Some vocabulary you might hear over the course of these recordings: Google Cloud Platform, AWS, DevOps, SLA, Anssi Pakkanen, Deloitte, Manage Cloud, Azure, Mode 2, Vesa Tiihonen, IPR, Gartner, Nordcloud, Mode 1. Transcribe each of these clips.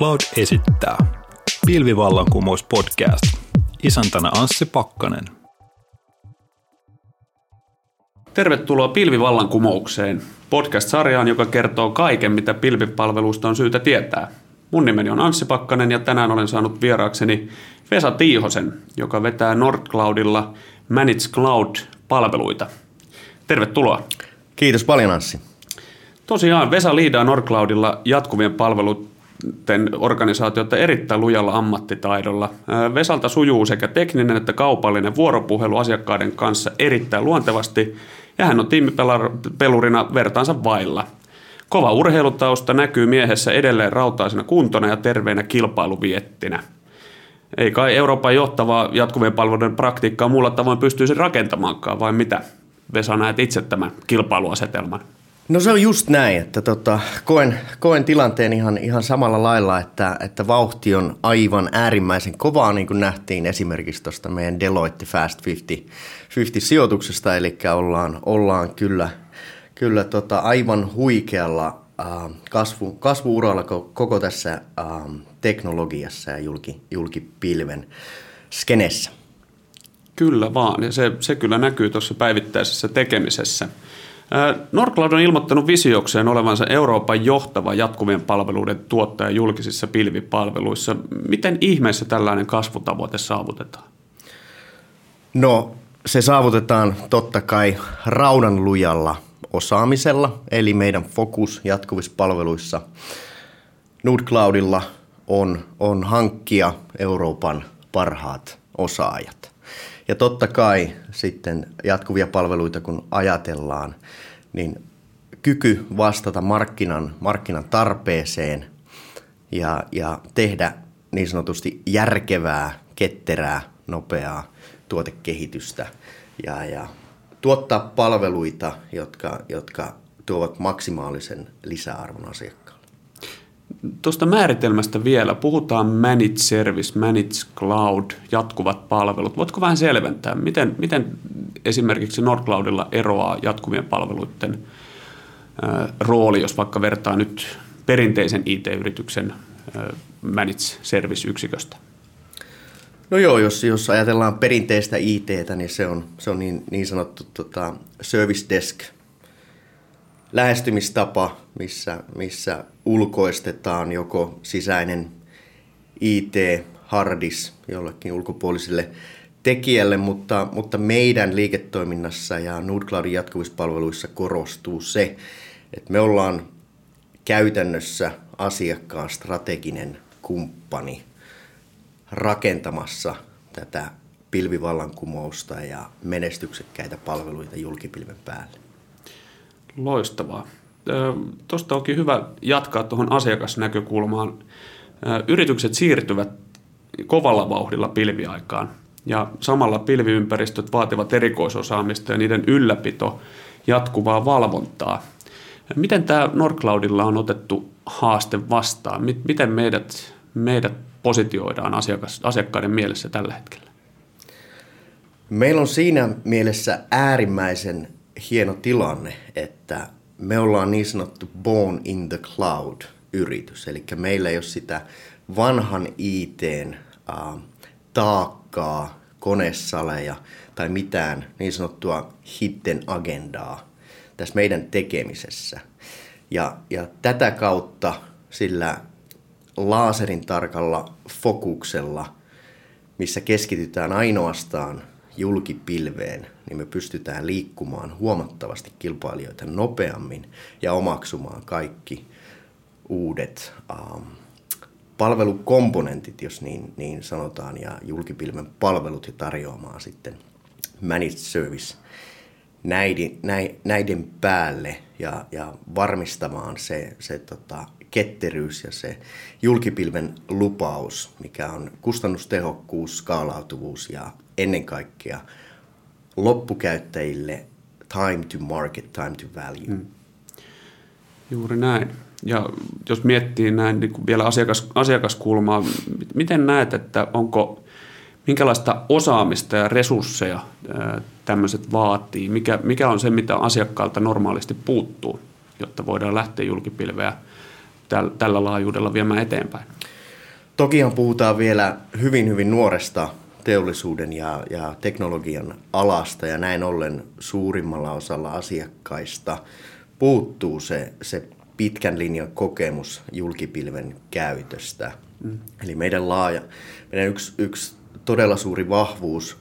Cloud esittää Pilvivallankumous podcast. Isäntänä Anssi Pakkanen. Tervetuloa Pilvivallankumoukseen, podcast-sarjaan, joka kertoo kaiken, mitä pilvipalveluista on syytä tietää. Mun nimeni on Anssi Pakkanen ja tänään olen saanut vieraakseni Vesa Tiihosen, joka vetää Nordcloudilla Manage Cloud-palveluita. Tervetuloa. Kiitos paljon, Anssi. Tosiaan Vesa liidaa Nordcloudilla jatkuvien palveluiden organisaatioita erittäin lujalla ammattitaidolla. Vesalta sujuu sekä tekninen että kaupallinen vuoropuhelu asiakkaiden kanssa erittäin luontevasti ja hän on tiimipelurina vertaansa vailla. Kova urheilutausta näkyy miehessä edelleen rautaisena kuntona ja terveenä kilpailuviettinä. Ei kai Euroopan johtavaa jatkuvien palveluiden praktiikkaa muulla tavoin pystyisi rakentamaankaan, vai mitä? Vesa, näet itse tämän kilpailuasetelman. No se on just näin, että koen tilanteen ihan samalla lailla, että vauhti on aivan äärimmäisen kovaa, niin kuin nähtiin esimerkiksi tuosta meidän Deloitte Fast 50 sijoituksesta, eli ollaan kyllä aivan huikealla kasvuuralla koko tässä teknologiassa ja julkipilven skenessä. Kyllä vaan, ja se kyllä näkyy tuossa päivittäisessä tekemisessä. Nordcloud on ilmoittanut visiokseen olevansa Euroopan johtava jatkuvien palveluiden tuottaja julkisissa pilvipalveluissa. Miten ihmeessä tällainen kasvutavoite saavutetaan? No, se saavutetaan totta kai raudanlujalla osaamisella, eli meidän fokus jatkuvissa palveluissa Nordcloudilla on hankkia Euroopan parhaat osaajat. Ja totta kai sitten jatkuvia palveluita, kun ajatellaan, niin kyky vastata markkinan tarpeeseen ja tehdä niin sanotusti järkevää, ketterää, nopeaa tuotekehitystä ja tuottaa palveluita, jotka tuovat maksimaalisen lisäarvon asiakkaalle. Tuosta määritelmästä vielä. Puhutaan managed service, managed cloud, jatkuvat palvelut. Voitko vähän selventää, miten esimerkiksi Nordcloudilla eroaa jatkuvien palveluiden rooli, jos vaikka vertaa nyt perinteisen IT-yrityksen managed service-yksiköstä? No joo, jos ajatellaan perinteistä IT:tä, niin se on niin sanottu service desk lähestymistapa, missä ulkoistetaan joko sisäinen IT-hardis jollekin ulkopuoliselle tekijälle, mutta meidän liiketoiminnassa ja Nordcloudin jatkuvissa palveluissa korostuu se, että me ollaan käytännössä asiakkaan strateginen kumppani rakentamassa tätä pilvivallankumousta ja menestyksekkäitä palveluita julkipilven päälle. Loistavaa. Tuosta onkin hyvä jatkaa tuohon asiakasnäkökulmaan. Yritykset siirtyvät kovalla vauhdilla pilviaikaan ja samalla pilviympäristöt vaativat erikoisosaamista ja niiden ylläpito jatkuvaa valvontaa. Miten tämä Nordcloudilla on otettu haaste vastaan? Miten meidät positioidaan asiakkaiden mielessä tällä hetkellä? Meillä on siinä mielessä äärimmäisen hieno tilanne, että me ollaan niin sanottu Born in the Cloud-yritys, eli meillä ei ole sitä vanhan IT:n taakkaa, konesaleja tai mitään niin sanottua hidden agendaa tässä meidän tekemisessä. Ja tätä kautta sillä laaserin tarkalla fokuksella, missä keskitytään ainoastaan julkipilveen, niin me pystytään liikkumaan huomattavasti kilpailijoita nopeammin ja omaksumaan kaikki uudet palvelukomponentit, jos niin sanotaan, ja julkipilven palvelut ja tarjoamaan sitten managed service näiden päälle ja varmistamaan se ketteryys ja se julkipilven lupaus, mikä on kustannustehokkuus, skaalautuvuus ja ennen kaikkea loppukäyttäjille time to market, time to value. Juuri näin. Ja jos miettii näin niin vielä asiakaskulmaa, miten näet, että onko minkälaista osaamista ja resursseja tämmöiset vaatii? Mikä on se, mitä asiakkaalta normaalisti puuttuu, jotta voidaan lähteä julkipilveä tällä laajuudella viemään eteenpäin? Tokihan puhutaan vielä hyvin nuoresta teollisuuden ja teknologian alasta, ja näin ollen suurimmalla osalla asiakkaista puuttuu se pitkän linjan kokemus julkipilven käytöstä. Mm. Eli meidän yksi todella suuri vahvuus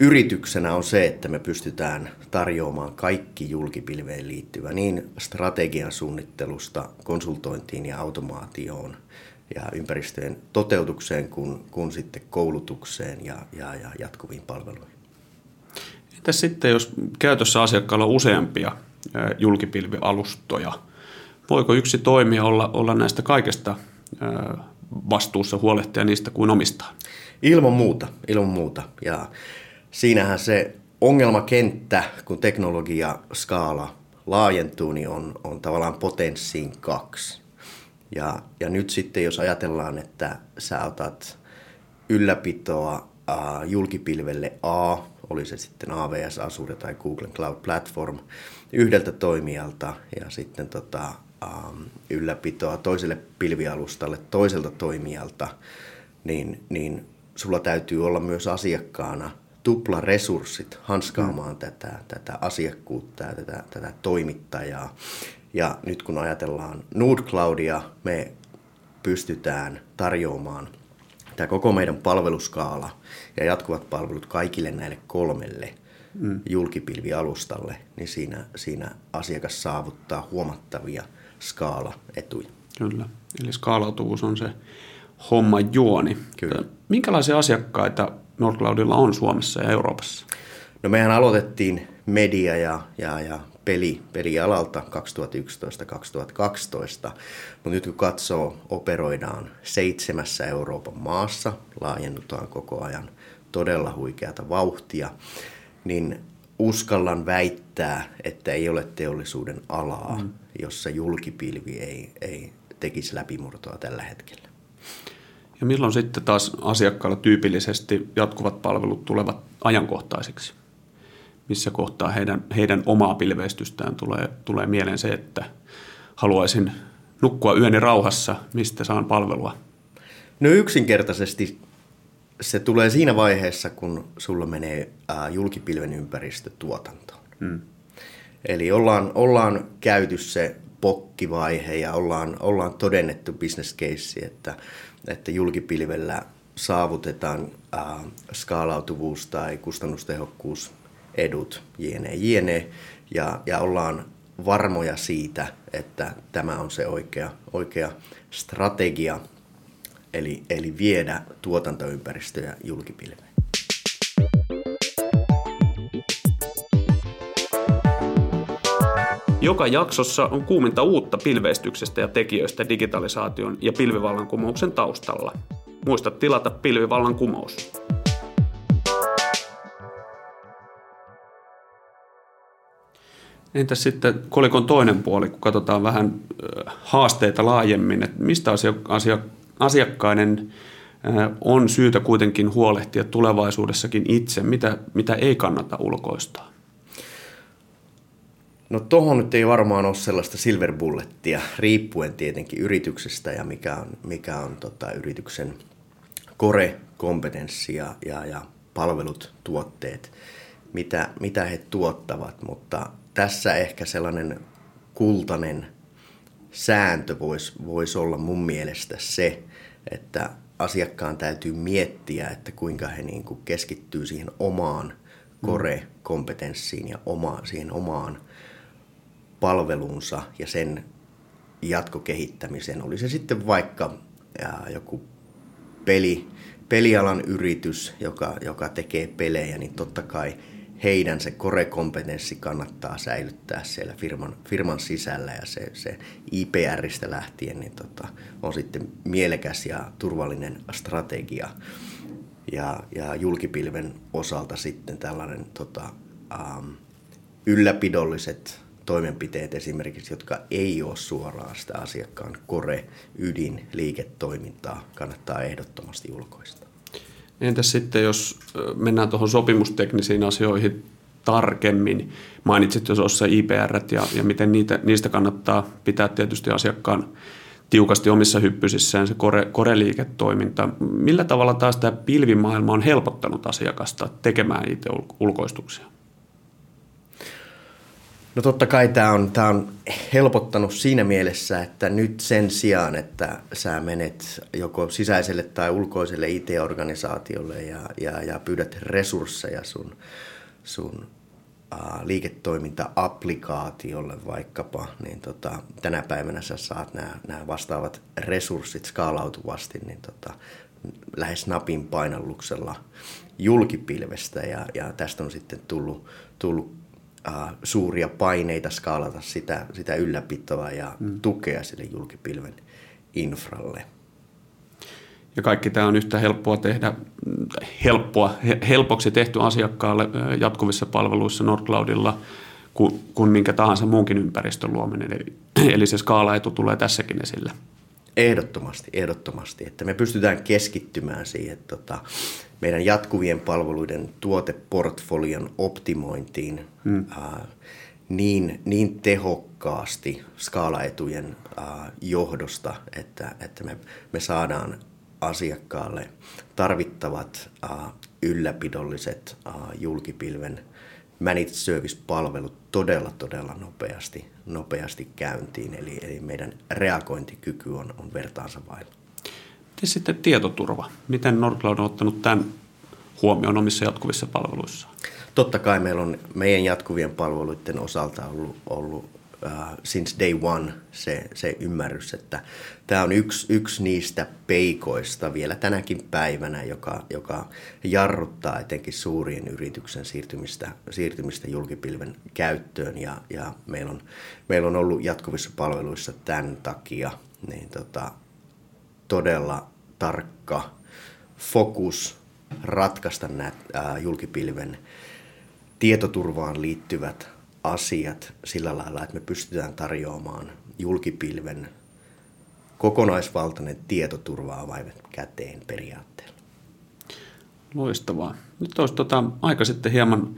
yrityksenä on se, että me pystytään tarjoamaan kaikki julkipilveen liittyvä, niin strategian suunnittelusta, konsultointiin ja automaatioon ja ympäristöjen toteutukseen kuin sitten koulutukseen ja jatkuviin palveluihin. Entäs sitten, jos käytössä asiakkaalla on useampia julkipilvialustoja, voiko yksi toimija olla näistä kaikesta vastuussa, huolehtia niistä kuin omistaa? Ilman muuta. Ja siinähän se ongelmakenttä, kun teknologiaskaala laajentuu, niin on tavallaan potenssiin 2. Ja nyt sitten, jos ajatellaan, että sä otat ylläpitoa julkipilvelle A, oli se sitten AWS, Azure tai Google Cloud Platform, yhdeltä toimijalta ja sitten ylläpitoa toiselle pilvialustalle toiselta toimijalta, niin sulla täytyy olla myös asiakkaana tuplaresurssit hanskaamaan tätä asiakkuutta ja tätä toimittajaa. Ja nyt kun ajatellaan Nordcloudia, me pystytään tarjoamaan tämä koko meidän palveluskaala ja jatkuvat palvelut kaikille näille 3 julkipilvialustalle, niin siinä asiakas saavuttaa huomattavia skaalaetuja. Kyllä, eli skaalautuvuus on se homman juoni. Kyllä. Minkälaisia asiakkaita Nordcloudilla on Suomessa ja Euroopassa? No mehän aloitettiin media ja pelialalta 2011-2012, mutta nyt kun katsoo, operoidaan 7 Euroopan maassa, laajennutaan koko ajan todella huikeata vauhtia, niin uskallan väittää, että ei ole teollisuuden alaa, jossa julkipilvi ei tekisi läpimurtoa tällä hetkellä. Ja milloin sitten taas asiakkailla tyypillisesti jatkuvat palvelut tulevat ajankohtaisiksi? Missä kohtaa heidän omaa pilveistystään tulee mieleen se, että haluaisin nukkua yöni rauhassa, mistä saan palvelua? No yksinkertaisesti se tulee siinä vaiheessa, kun sulla menee julkipilven ympäristö tuotantoon. Hmm. Eli ollaan käyty se pokkivaihe ja ollaan todennettu business case, että julkipilvellä saavutetaan skaalautuvuus tai kustannustehokkuusedut, jne. Ja ollaan varmoja siitä, että tämä on se oikea strategia, eli viedä tuotantoympäristöjä julkipilveen. Joka jaksossa on kuuminta uutta pilveistyksestä ja tekijöistä digitalisaation ja pilvivallankumouksen taustalla. Muista tilata Pilvivallankumous. Entä sitten kolikon toinen puoli, kun katsotaan vähän haasteita laajemmin, että mistä asiakkaiden on syytä kuitenkin huolehtia tulevaisuudessakin itse, mitä ei kannata ulkoistaa? No tuohon nyt ei varmaan ole sellaista silver bullettia, riippuen tietenkin yrityksestä ja mikä on yrityksen core-kompetenssi ja palvelut, tuotteet, mitä he tuottavat. Mutta tässä ehkä sellainen kultainen sääntö voisi olla mun mielestä se, että asiakkaan täytyy miettiä, että kuinka he niin kuin keskittyy siihen omaan core-kompetenssiin ja siihen omaan palvelunsa ja sen jatkokehittämisen. Oli se sitten vaikka joku pelialan yritys, joka tekee pelejä, niin totta kai heidän se core-kompetenssi kannattaa säilyttää siellä firman sisällä, ja se IPRistä lähtien niin on sitten mielekäs ja turvallinen strategia. Ja julkipilven osalta sitten tällainen ylläpidolliset toimenpiteet esimerkiksi, jotka ei ole suoraan sitä asiakkaan core-ydin liiketoimintaa, kannattaa ehdottomasti ulkoista. Entäs sitten, jos mennään tuohon sopimusteknisiin asioihin tarkemmin, mainitsit jos osa IPR ja miten niistä kannattaa pitää tietysti asiakkaan tiukasti omissa hyppysissään se koreliiketoiminta. Millä tavalla taas tämä pilvimaailma on helpottanut asiakasta tekemään itse ulkoistuksia? No totta kai tämä on helpottanut siinä mielessä, että nyt sen sijaan, että sä menet joko sisäiselle tai ulkoiselle IT-organisaatiolle ja pyydät resursseja sun liiketoiminta-applikaatiolle vaikkapa, niin tänä päivänä sä saat nämä vastaavat resurssit skaalautuvasti niin lähes napin painalluksella julkipilvestä ja tästä on sitten tullut suuria paineita skaalata sitä ylläpitoa ja tukea sille julkipilven infralle. Ja kaikki tämä on yhtä helppoa tehdä, helpoksi tehty asiakkaalle jatkuvissa palveluissa Nordcloudilla kuin minkä tahansa muunkin ympäristön luominen. Eli se skaalaetu tulee tässäkin esille. Ehdottomasti, että me pystytään keskittymään siihen meidän jatkuvien palveluiden tuoteportfolion optimointiin niin tehokkaasti skaalaetujen johdosta, että me saadaan asiakkaalle tarvittavat ylläpidolliset julkipilven managed service-palvelut todella nopeasti käyntiin, eli meidän reagointikyky on vertaansa vailla. Miten sitten tietoturva? Miten Nordcloud on ottanut tämän huomioon omissa jatkuvissa palveluissa? Totta kai meillä on meidän jatkuvien palveluiden osalta ollut since day one se ymmärrys, että tämä on yksi niistä peikoista vielä tänäkin päivänä, joka jarruttaa etenkin suurien yrityksen siirtymistä julkipilven käyttöön ja meillä on ollut jatkuvissa palveluissa tämän takia niin todella tarkka fokus ratkaista nämä julkipilven tietoturvaan liittyvät asiat sillä lailla, että me pystytään tarjoamaan julkipilven kokonaisvaltainen tietoturva avaimet käteen periaatteella. Loistavaa. Nyt olisi aika sitten hieman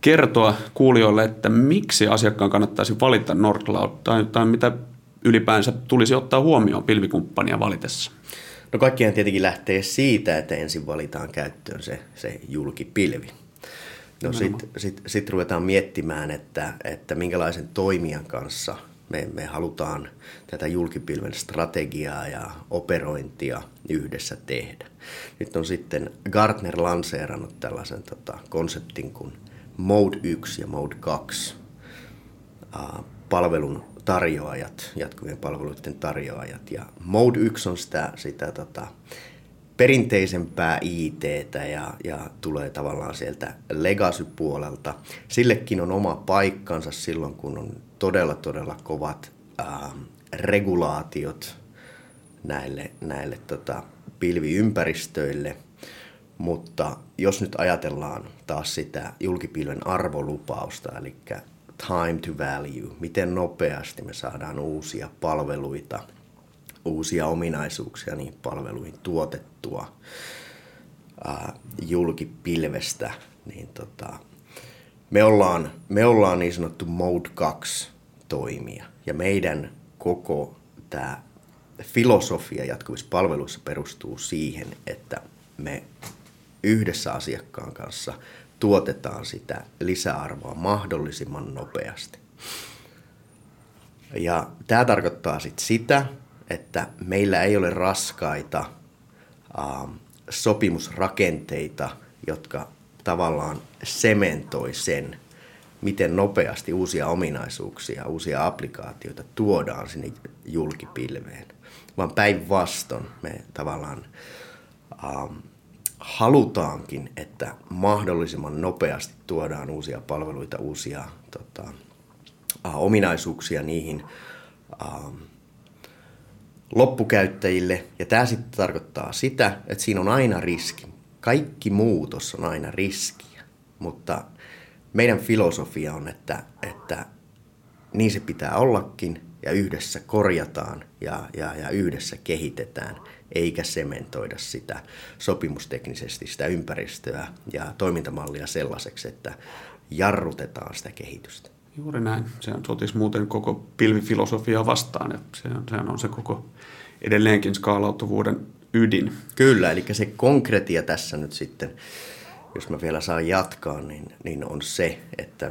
kertoa kuulijoille, että miksi asiakkaan kannattaisi valita Nordcloud tai mitä ylipäänsä tulisi ottaa huomioon pilvikumppania valitessa. No kaikkihan tietenkin lähtee siitä, että ensin valitaan käyttöön se julkipilvi. No sit ruvetaan miettimään, että minkälaisen toimijan kanssa me halutaan tätä julkipilven strategiaa ja operointia yhdessä tehdä. Nyt on sitten Gartner lanseerannut tällaisen konseptin kuin Mode 1 ja Mode 2 palvelun tarjoajat, jatkuvien palveluiden tarjoajat. Ja Mode 1 on sitä perinteisempää IT:tä ja tulee tavallaan sieltä legacy-puolelta. Sillekin on oma paikkansa silloin, kun on todella kovat regulaatiot näille pilviympäristöille. Mutta jos nyt ajatellaan taas sitä julkipilven arvolupausta, eli time to value, miten nopeasti me saadaan uusia palveluita, uusia ominaisuuksia niin palveluihin tuotettua julkipilvestä, niin me ollaan niin sanottu Mode 2 toimija ja meidän koko tämä filosofia jatkuvissa palveluissa perustuu siihen, että me yhdessä asiakkaan kanssa tuotetaan sitä lisäarvoa mahdollisimman nopeasti. Ja tämä tarkoittaa sitten sitä, että meillä ei ole raskaita sopimusrakenteita, jotka tavallaan sementoi sen, miten nopeasti uusia ominaisuuksia, uusia applikaatioita tuodaan sinne julkipilveen. Vaan päinvastoin me tavallaan halutaankin, että mahdollisimman nopeasti tuodaan uusia palveluita, uusia ominaisuuksia niihin loppukäyttäjille. Ja tämä sitten tarkoittaa sitä, että siinä on aina riski. Kaikki muutos on aina riskiä, mutta meidän filosofia on, että niin se pitää ollakin ja yhdessä korjataan ja yhdessä kehitetään, eikä sementoida sitä sopimusteknisesti sitä ympäristöä ja toimintamallia sellaiseksi, että jarrutetaan sitä kehitystä. Juuri näin. Se on sotisi muuten koko pilvifilosofiaa vastaan ja sehän on se koko edelleenkin skaalautuvuuden ydin. Kyllä, eli se konkretia tässä nyt sitten, jos mä vielä saan jatkaa, niin on se, että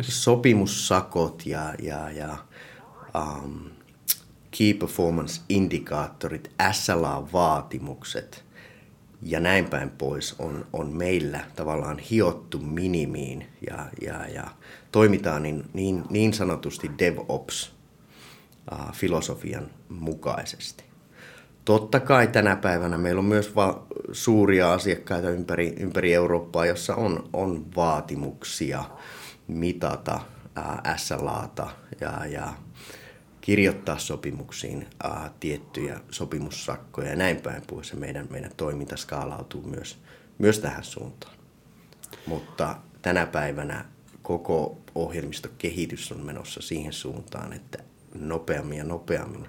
sopimussakot ja key performance indikaattorit, SLA-vaatimukset ja näin päin pois on meillä tavallaan hiottu minimiin ja toimitaan niin sanotusti DevOps-filosofian mukaisesti. Totta kai tänä päivänä meillä on myös suuria asiakkaita ympäri Eurooppaa, jossa on vaatimuksia mitata SLAta ja kirjoittaa sopimuksiin tiettyjä sopimussakkoja ja näin päin pois. Ja meidän toiminta skaalautuu myös tähän suuntaan. Mutta tänä päivänä koko ohjelmistokehitys on menossa siihen suuntaan, että nopeammin ja nopeammin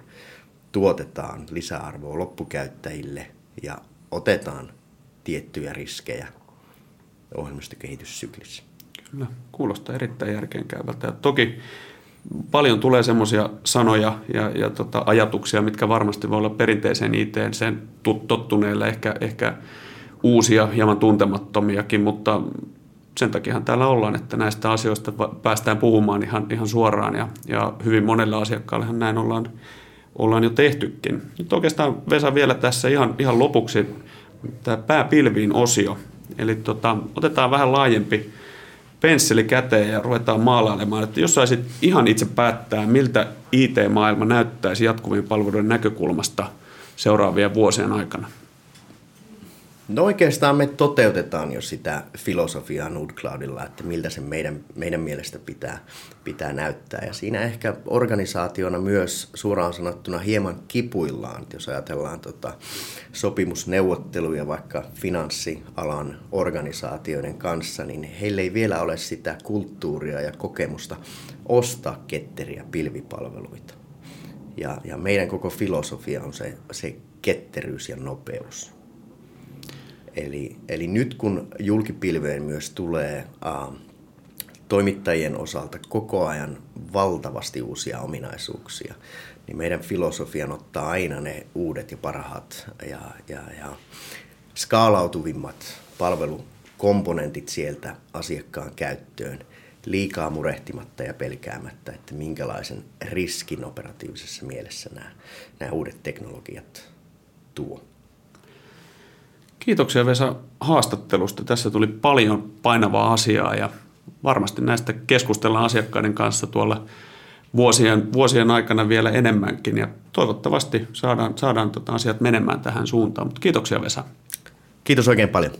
tuotetaan lisäarvoa loppukäyttäjille ja otetaan tiettyjä riskejä ohjelmistokehityssyklissä. Kyllä, kuulostaa erittäin järkeenkäyvältä. Ja toki paljon tulee semmoisia sanoja ja ajatuksia, mitkä varmasti voi olla perinteiseen IT:n sen tottuneille, ehkä uusia, hieman tuntemattomiakin, mutta sen takiahan täällä ollaan, että näistä asioista päästään puhumaan ihan suoraan ja hyvin monella asiakkaallahan näin ollaan jo tehtykin. Nyt oikeastaan Vesa vielä tässä ihan lopuksi tämä pääpilviin osio. Eli otetaan vähän laajempi pensseli käteen ja ruvetaan maalailemaan, että jos saisit ihan itse päättää, miltä IT-maailma näyttäisi jatkuvien palveluiden näkökulmasta seuraavien vuosien aikana. No oikeastaan me toteutetaan jo sitä filosofiaa Nordcloudilla, että miltä se meidän mielestä pitää näyttää. Ja siinä ehkä organisaationa myös suoraan sanottuna hieman kipuillaan, että jos ajatellaan sopimusneuvotteluja vaikka finanssialan organisaatioiden kanssa, niin heillä ei vielä ole sitä kulttuuria ja kokemusta ostaa ketteriä pilvipalveluita. Ja meidän koko filosofia on se ketteryys ja nopeus. Eli nyt kun julkipilveen myös tulee toimittajien osalta koko ajan valtavasti uusia ominaisuuksia, niin meidän filosofian ottaa aina ne uudet ja parhaat ja skaalautuvimmat palvelukomponentit sieltä asiakkaan käyttöön liikaa murehtimatta ja pelkäämättä, että minkälaisen riskin operatiivisessa mielessä nämä uudet teknologiat tuo. Kiitoksia Vesa haastattelusta. Tässä tuli paljon painavaa asiaa ja varmasti näistä keskustellaan asiakkaiden kanssa tuolla vuosien aikana vielä enemmänkin ja toivottavasti saadaan asiat menemään tähän suuntaan. Mutta kiitoksia Vesa. Kiitos oikein paljon.